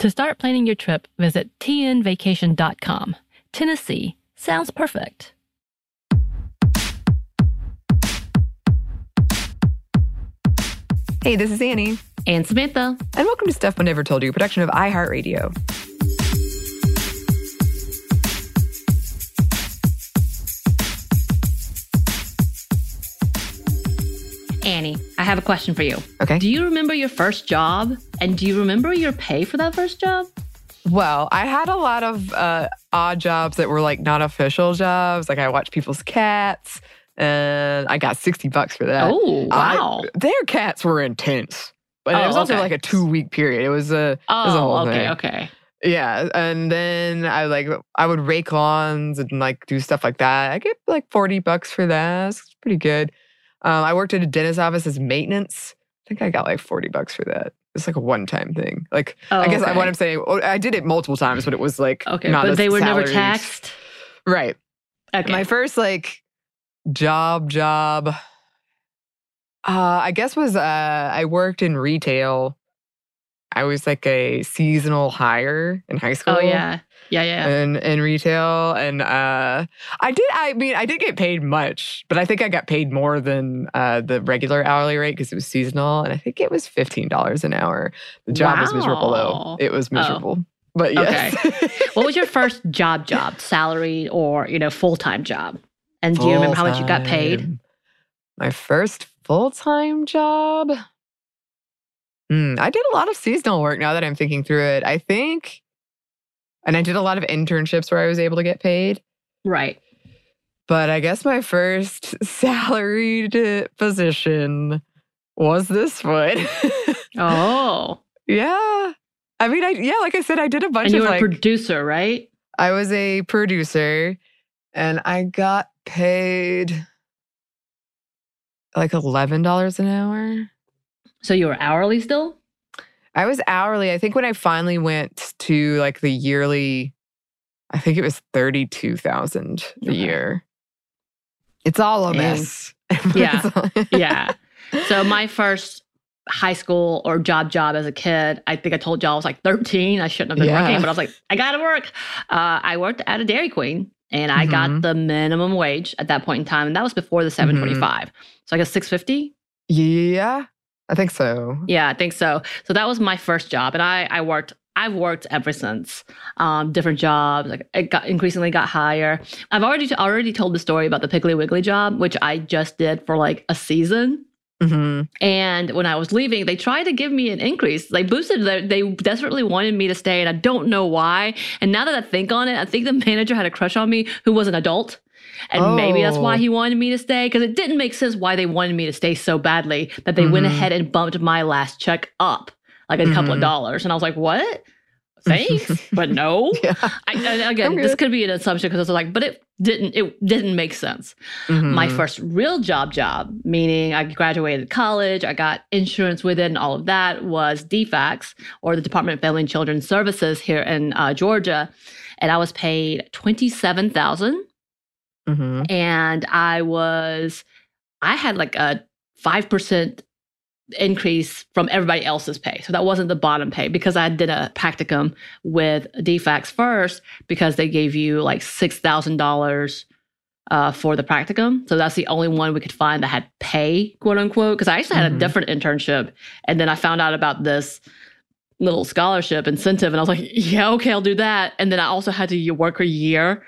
To start planning your trip, visit tnvacation.com. Tennessee sounds perfect. Hey, this is Annie. And Samantha. And welcome to Stuff Mom Never Told You, a production of iHeartRadio. Annie, I have a question for you. Okay. Do you remember your first job? And do you remember your pay for that first job? Well, I had a lot of odd jobs that were like not official jobs. Like I watched people's cats and I got $60 for that. Oh, wow. Their cats were intense. But it was also like a 2-week period. It was a whole thing. Okay. Yeah. And then I would rake lawns and like do stuff like that. I get like $40 for that. It's pretty good. I worked at a dentist's office as maintenance. I think I got like $40 for that. It's like a one-time thing. Like I guess I want to say I did it multiple times, but it was like not but they were salary. Never taxed. Right. Okay. My first like job. I guess was I worked in retail. I was like a seasonal hire in high school. Oh yeah. Yeah. And retail. And I did get paid much, but I think I got paid more than the regular hourly rate because it was seasonal. And I think it was $15 an hour. The job was miserable though. It was miserable. Oh. But yes. Okay. What was your first job? Salary or, full-time job? And do you remember how much you got paid? My first full-time job? I did a lot of seasonal work now that I'm thinking through it. I think... And I did a lot of internships where I was able to get paid. Right. But I guess my first salaried position was this one. Oh. Yeah. I mean, like I said, I did a bunch of... And you were a producer, right? I was a producer and I got paid like $11 an hour. So you were hourly still? I was hourly. I think when I finally went to like the yearly, I think it was $32,000 a year. It's all a mess. Yeah. Yeah. So my first high school or job as a kid, I think I told y'all I was like 13. I shouldn't have been working, but I was like, I got to work. I worked at a Dairy Queen and I got the minimum wage at that point in time. And that was before the $7.25. So I guess $6.50. Yeah. I think so. Yeah, I think so. So that was my first job. And I've worked ever since. Different jobs. Like it increasingly got higher. I've already told the story about the Piggly Wiggly job, which I just did for like a season. And when I was leaving, they tried to give me an increase. They boosted they desperately wanted me to stay. And I don't know why. And now that I think on it, I think the manager had a crush on me who was an adult. And maybe that's why he wanted me to stay, because it didn't make sense why they wanted me to stay so badly that they went ahead and bumped my last check up like a couple of dollars. And I was like, what? Thanks, but no. Yeah. This could be an assumption because I was like, but it didn't make sense. My first real job, meaning I graduated college, I got insurance with it and all of that, was DFACS, or the Department of Family and Children's Services here in Georgia. And I was paid $27,000. And I had like a 5% increase from everybody else's pay. So that wasn't the bottom pay, because I did a practicum with DFACS first, because they gave you like $6,000 for the practicum. So that's the only one we could find that had pay, quote unquote, because I actually had a different internship. And then I found out about this little scholarship incentive, and I was like, yeah, okay, I'll do that. And then I also had to work a year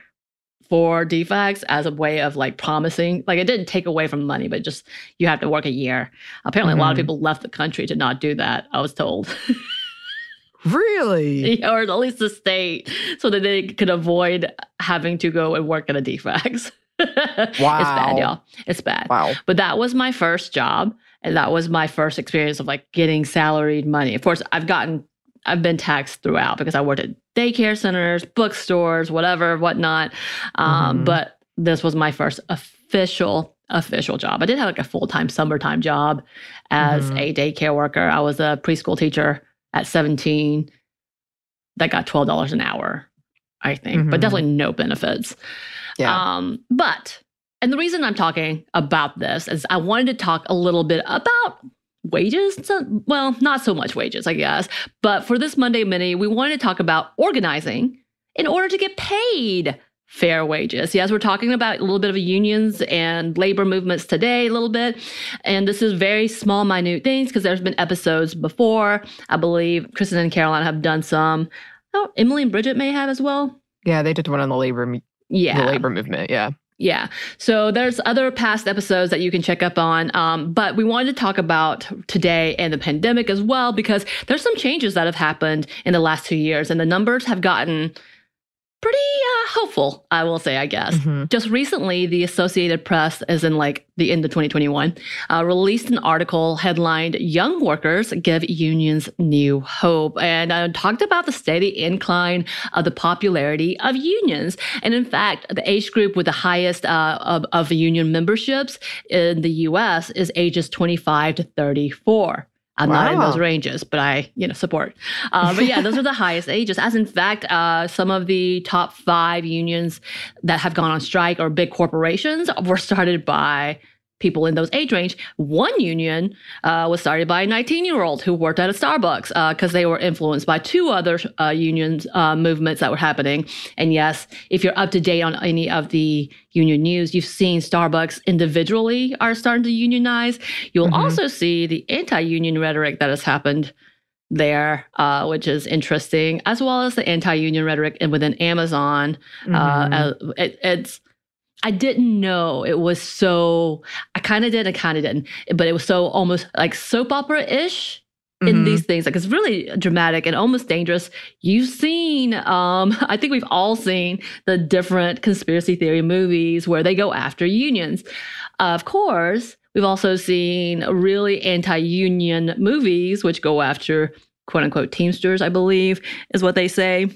for DFACS as a way of like promising, like it didn't take away from money, but just you have to work a year. Apparently a lot of people left the country to not do that, I was told. Really? Yeah, or at least the state, so that they could avoid having to go and work at a DFACS. Wow. It's bad, y'all. It's bad. Wow. But that was my first job. And that was my first experience of like getting salaried money. Of course, I've been taxed throughout, because I worked at daycare centers, bookstores, whatever, whatnot. But this was my first official job. I did have like a full-time summertime job as a daycare worker. I was a preschool teacher at 17. That got $12 an hour, I think, but definitely no benefits. Yeah. And the reason I'm talking about this is I wanted to talk a little bit about wages. So, well, not so much wages, I guess. But for this Monday Mini, we wanted to talk about organizing in order to get paid fair wages. Yes, we're talking about a little bit of unions and labor movements today, a little bit. And this is very small, minute things, because there's been episodes before. I believe Kristen and Caroline have done some. Oh, Emily and Bridget may have as well. Yeah, they did one on the labor movement, yeah. Yeah. So there's other past episodes that you can check up on. But we wanted to talk about today and the pandemic as well, because there's some changes that have happened in the last 2 years, and the numbers have gotten pretty hopeful, I will say, I guess. Just recently, the Associated Press, as in like the end of 2021, released an article headlined "Young Workers Give Unions New Hope." And I talked about the steady incline of the popularity of unions. And in fact, the age group with the highest of union memberships in the U.S. is ages 25 to 34. I'm not in those ranges, but I, support. But yeah, those are the highest ages. As in fact, some of the top 5 unions that have gone on strike, or big corporations, were started by people in those age range. One union was started by a 19-year-old who worked at a Starbucks, because they were influenced by 2 other unions movements that were happening. And yes, if you're up to date on any of the union news, you've seen Starbucks individually are starting to unionize. You'll also see the anti-union rhetoric that has happened there, which is interesting, as well as the anti-union rhetoric within Amazon. I didn't know it was so, I kind of did, I kind of didn't, but it was so almost like soap opera-ish in these things. Like, it's really dramatic and almost dangerous. You've seen, I think we've all seen the different conspiracy theory movies where they go after unions. Of course, we've also seen really anti-union movies which go after, quote unquote, Teamsters, I believe is what they say.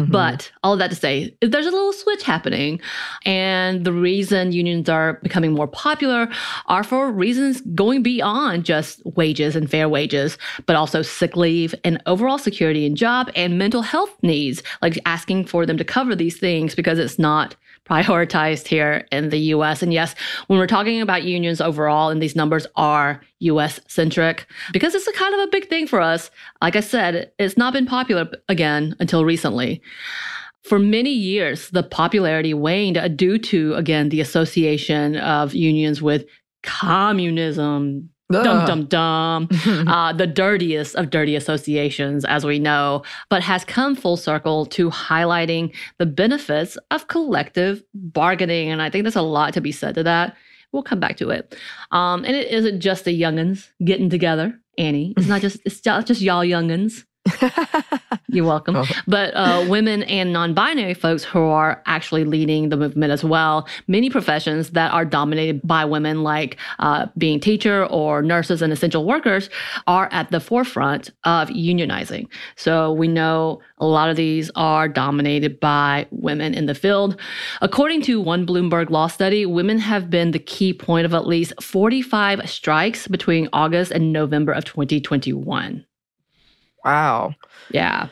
But all that to say, there's a little switch happening. And the reason unions are becoming more popular are for reasons going beyond just wages and fair wages, but also sick leave and overall security in job and mental health needs, like asking for them to cover these things, because it's not prioritized here in the U.S. And yes, when we're talking about unions overall, and these numbers are U.S.-centric, because it's a kind of a big thing for us. Like I said, it's not been popular again until recently. For many years, the popularity waned due to, again, the association of unions with communism. The dirtiest of dirty associations, as we know, but has come full circle to highlighting the benefits of collective bargaining. And I think there's a lot to be said to that. We'll come back to it. And it isn't just the young'uns getting together, Annie. It's not just y'all young'uns. You're welcome. Oh. But women and non-binary folks who are actually leading the movement as well. Many professions that are dominated by women, like being teacher or nurses and essential workers, are at the forefront of unionizing. So we know a lot of these are dominated by women in the field. According to one Bloomberg law study, women have been the key point of at least 45 strikes between August and November of 2021. Wow. Yeah.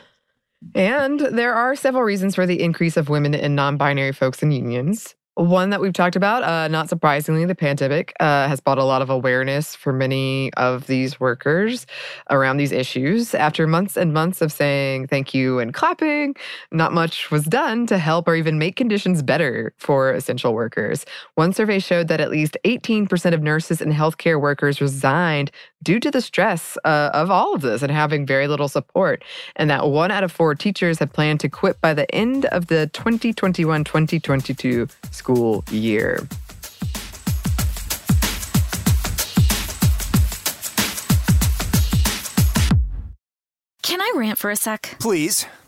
And there are several reasons for the increase of women and non-binary folks in unions. One that we've talked about, not surprisingly, the pandemic has brought a lot of awareness for many of these workers around these issues. After months and months of saying thank you and clapping, not much was done to help or even make conditions better for essential workers. One survey showed that at least 18% of nurses and healthcare workers resigned due to the stress of all of this and having very little support, and that 1 out of 4 teachers had planned to quit by the end of the 2021-2022 school year. Can I rant for a sec? Please.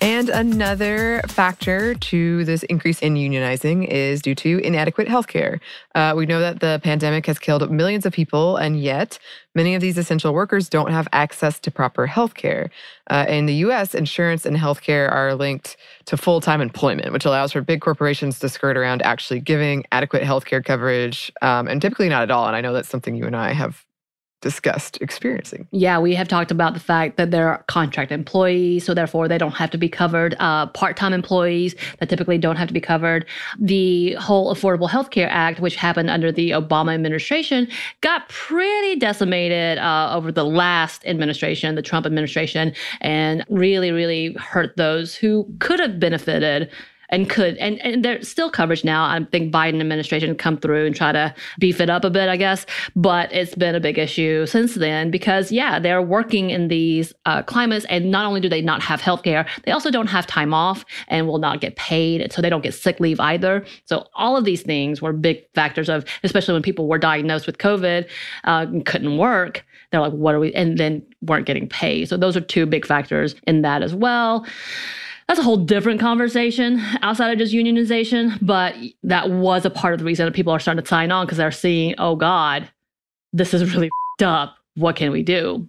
And another factor to this increase in unionizing is due to inadequate healthcare. We know that the pandemic has killed millions of people, and yet many of these essential workers don't have access to proper healthcare. In the U.S., insurance and healthcare are linked to full-time employment, which allows for big corporations to skirt around actually giving adequate healthcare coverage, and typically not at all. And I know that's something you and I have discussed experiencing. Yeah, we have talked about the fact that they're contract employees, so therefore they don't have to be covered. Part-time employees that typically don't have to be covered. The whole Affordable Health Care Act, which happened under the Obama administration, got pretty decimated over the last administration, the Trump administration, and really, really hurt those who could have benefited. And could, and there's still coverage now. I think Biden administration come through and try to beef it up a bit, I guess. But it's been a big issue since then because, yeah, they're working in these climates. And not only do they not have health care, they also don't have time off and will not get paid. So they don't get sick leave either. So all of these things were big factors of, especially when people were diagnosed with COVID and couldn't work. They're like, what are we? And then weren't getting paid. So those are two big factors in that as well. That's a whole different conversation outside of just unionization, but that was a part of the reason that people are starting to sign on because they're seeing, oh God, this is really f***ed up. What can we do?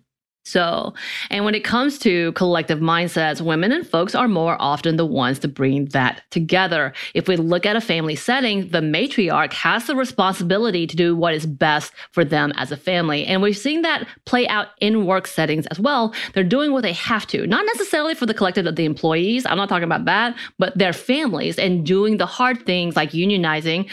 So, and when it comes to collective mindsets, women and folks are more often the ones to bring that together. If we look at a family setting, the matriarch has the responsibility to do what is best for them as a family. And we've seen that play out in work settings as well. They're doing what they have to, not necessarily for the collective of the employees. I'm not talking about that, but their families and doing the hard things like unionizing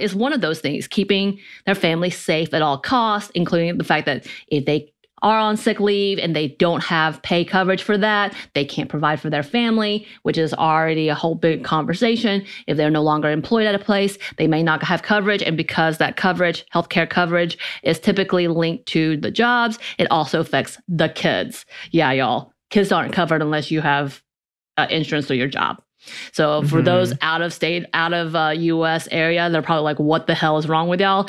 is one of those things, keeping their family safe at all costs, including the fact that if they are on sick leave and they don't have pay coverage for that, they can't provide for their family, which is already a whole big conversation. If they're no longer employed at a place, they may not have coverage. And because that coverage, healthcare coverage, is typically linked to the jobs, it also affects the kids. Yeah, y'all, kids aren't covered unless you have insurance through your job. So for those out of state, out of U.S. area, they're probably like, what the hell is wrong with y'all?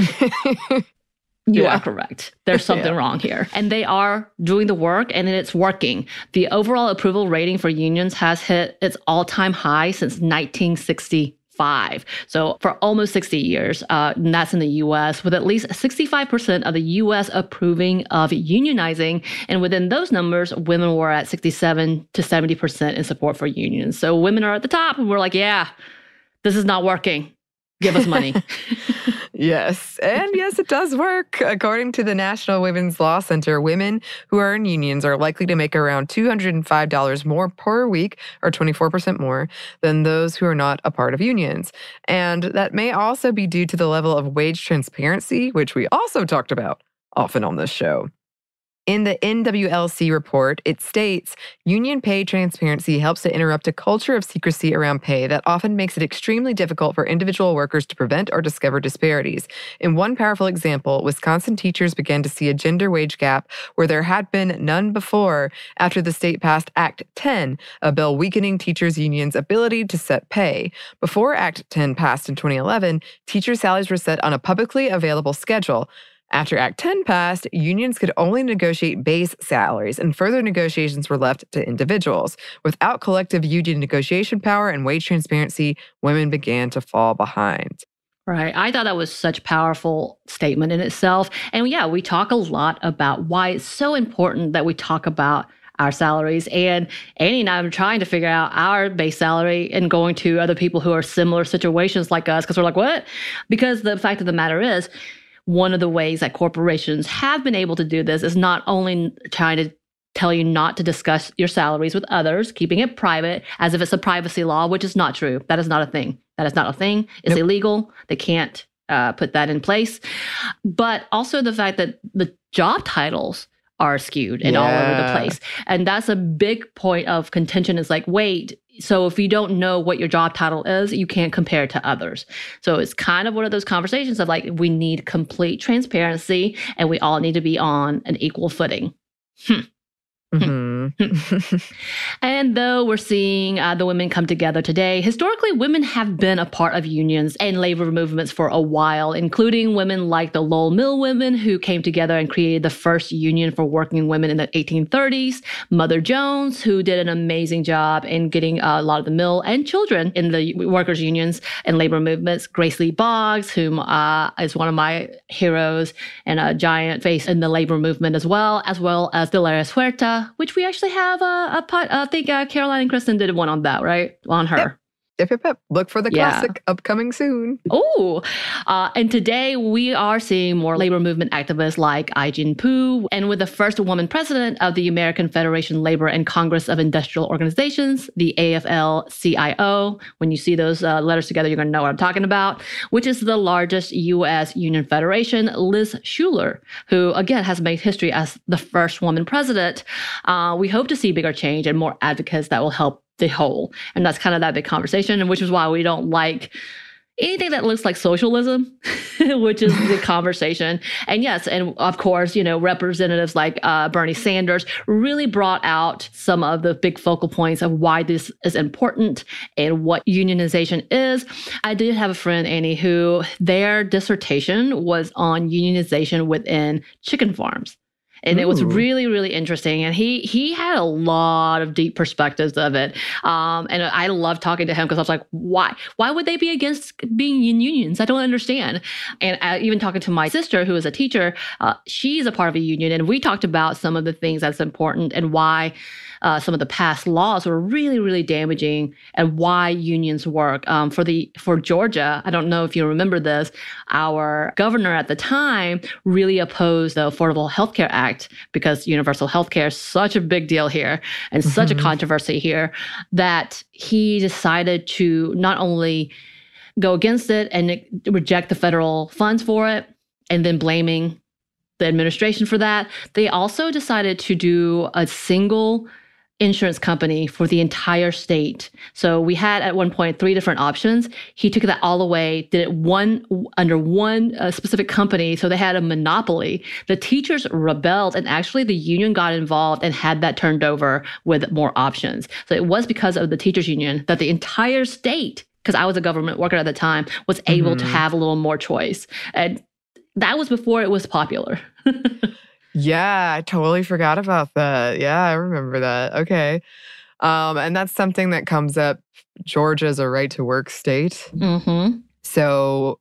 You are correct. There's something wrong here. And they are doing the work and it's working. The overall approval rating for unions has hit its all-time high since 1960. 5. So for almost 60 years, and that's in the U.S., with at least 65% of the U.S. approving of unionizing. And within those numbers, women were at 67 to 70% in support for unions. So women are at the top, and we're like, yeah, this is not working. Give us money. Yes. And yes, it does work. According to the National Women's Law Center, women who are in unions are likely to make around $205 more per week, or 24% more, than those who are not a part of unions. And that may also be due to the level of wage transparency, which we also talked about often on this show. In the NWLC report, it states, union pay transparency helps to interrupt a culture of secrecy around pay that often makes it extremely difficult for individual workers to prevent or discover disparities. In one powerful example, Wisconsin teachers began to see a gender wage gap where there had been none before after the state passed Act 10, a bill weakening teachers' unions' ability to set pay. Before Act 10 passed in 2011, teacher salaries were set on a publicly available schedule. After Act 10 passed, unions could only negotiate base salaries, and further negotiations were left to individuals. Without collective union negotiation power and wage transparency, women began to fall behind. Right. I thought that was such a powerful statement in itself. And yeah, we talk a lot about why it's so important that we talk about our salaries. And Annie and I have been trying to figure out our base salary and going to other people who are similar situations like us, because we're like, what? Because the fact of the matter is, one of the ways that corporations have been able to do this is not only trying to tell you not to discuss your salaries with others, keeping it private as if it's a privacy law, which is not true. That is not a thing. It's illegal. They can't put that in place. But also the fact that the job titles are skewed and all over the place. And that's a big point of contention is like, wait, so if you don't know what your job title is, you can't compare it to others. So it's kind of one of those conversations of like, we need complete transparency and we all need to be on an equal footing. Mm-hmm. And though we're seeing the women come together today, historically, women have been a part of unions and labor movements for a while, including women like the Lowell Mill Women, who came together and created the first union for working women in the 1830s, Mother Jones, who did an amazing job in getting a lot of the mill and children in the workers' unions and labor movements, Grace Lee Boggs, whom is one of my heroes and a giant face in the labor movement as well as Dolores Huerta, which we actually have a pot. I think Caroline and Kristen did one on that, right? On her. Yep. Look for the classic upcoming soon. Oh, and today we are seeing more labor movement activists like Ai-jen Poo, and with the first woman president of the American Federation Labor and Congress of Industrial Organizations, the AFL-CIO. When you see those letters together, you're going to know what I'm talking about, which is the largest U.S. union federation, Liz Shuler, who, again, has made history as the first woman president. We hope to see bigger change and more advocates that will help the whole. And that's kind of that big conversation, and which is why we don't like anything that looks like socialism, which is the conversation. And yes, and of course, you know, representatives like Bernie Sanders really brought out some of the big focal points of why this is important and what unionization is. I did have a friend, Annie, who their dissertation was on unionization within chicken farms. And it was really, really interesting. And he had a lot of deep perspectives of it. And I love talking to him because I was like, why? Why would they be against being in unions? I don't understand. And even talking to my sister, who is a teacher, she's a part of a union. And we talked about some of the things that's important and why some of the past laws were really, really damaging and why unions work. For Georgia, I don't know if you remember this, our governor at the time really opposed the Affordable Health Care Act, because universal health care is such a big deal here and such a controversy here that he decided to not only go against it and reject the federal funds for it and then blaming the administration for that. They also decided to do a single insurance company for the entire state. So we had at one point 3 different options. He took that all away, did it one under one specific company. So they had a monopoly. The teachers rebelled, and actually the union got involved and had that turned over with more options. So it was because of the teachers union that the entire state, because I was a government worker at the time, was able to have a little more choice. And that was before it was popular. Yeah, I totally forgot about that. Yeah, I remember that. Okay. And that's something that comes up. Georgia's a right-to-work state. Mm-hmm. So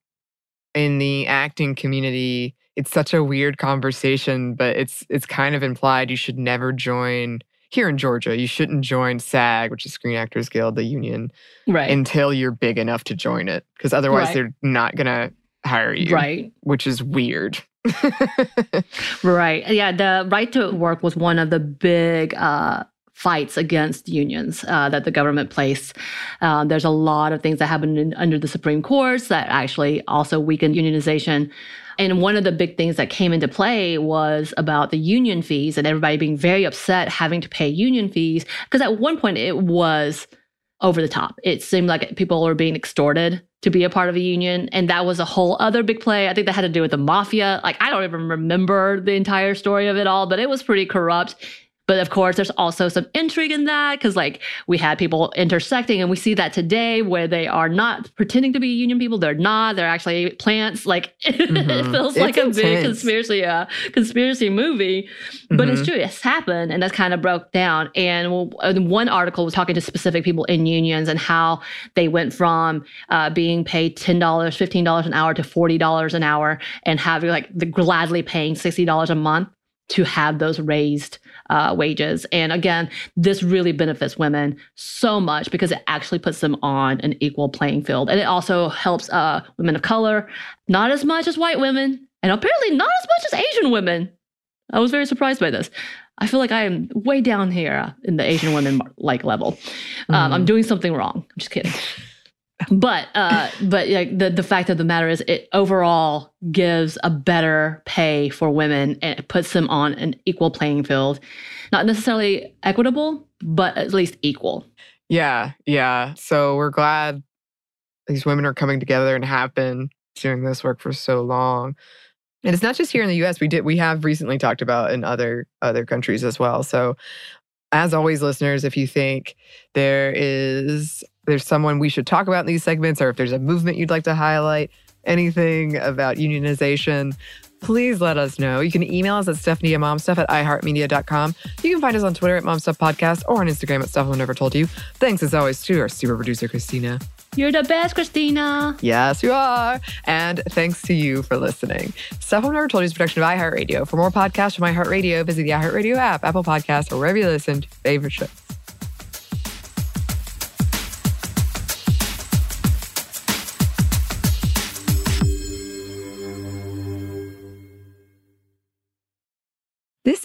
in the acting community, it's such a weird conversation, but it's kind of implied you should never join... Here in Georgia, you shouldn't join SAG, which is Screen Actors Guild, the union, until you're big enough to join it. Because otherwise they're not going to hire you, which is weird. Yeah, the right to work was one of the big fights against unions that the government placed. There's a lot of things that happened under the Supreme Courts that actually also weakened unionization. And one of the big things that came into play was about the union fees and everybody being very upset having to pay union fees, because at one point it was over the top. It seemed like people were being extorted to be a part of a union, and that was a whole other big play. I think that had to do with the mafia. Like, I don't even remember the entire story of it all, but it was pretty corrupt. But of course, there's also some intrigue in that because, like, we had people intersecting, and we see that today where they are not pretending to be union people. They're not. They're actually plants. Like, it feels like it's a big conspiracy movie. But it's true. It's happened, and that's kind of broke down. And one article was talking to specific people in unions and how they went from being paid $10, $15 an hour to $40 an hour and having, like, the gladly paying $60 a month to have those raised wages. And again, this really benefits women so much because it actually puts them on an equal playing field. And it also helps women of color, not as much as white women, and apparently not as much as Asian women. I was very surprised by this. I feel like I am way down here in the Asian women like level. I'm doing something wrong. I'm just kidding. But like, the fact of the matter is, it overall gives a better pay for women, and it puts them on an equal playing field. Not necessarily equitable, but at least equal. Yeah. So we're glad these women are coming together and have been doing this work for so long. And it's not just here in the U.S. We have recently talked about in other countries as well. So as always, listeners, if you think there's someone we should talk about in these segments, or if there's a movement you'd like to highlight, anything about unionization, please let us know. You can email us at Stephanie at momstuff@iheartmedia.com. You can find us on Twitter at momstuffpodcast or on Instagram at Stuff Mom Never Told You. Thanks as always to our super producer, Christina. You're the best, Christina. Yes, you are. And thanks to you for listening. Stuff Mom Never Told You is a production of iHeartRadio. For more podcasts from iHeartRadio, visit the iHeartRadio app, Apple Podcasts, or wherever you listen to your favorite shows. This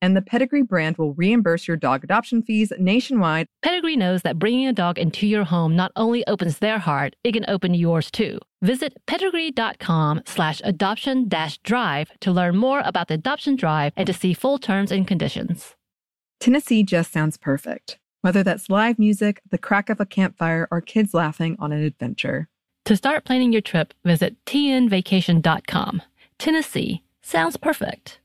and the Pedigree brand will reimburse your dog adoption fees nationwide. Pedigree knows that bringing a dog into your home not only opens their heart, it can open yours too. Visit pedigree.com/adoption-drive to learn more about the adoption drive and to see full terms and conditions. Tennessee just sounds perfect, whether that's live music, the crack of a campfire, or kids laughing on an adventure. To start planning your trip, visit tnvacation.com. Tennessee sounds perfect.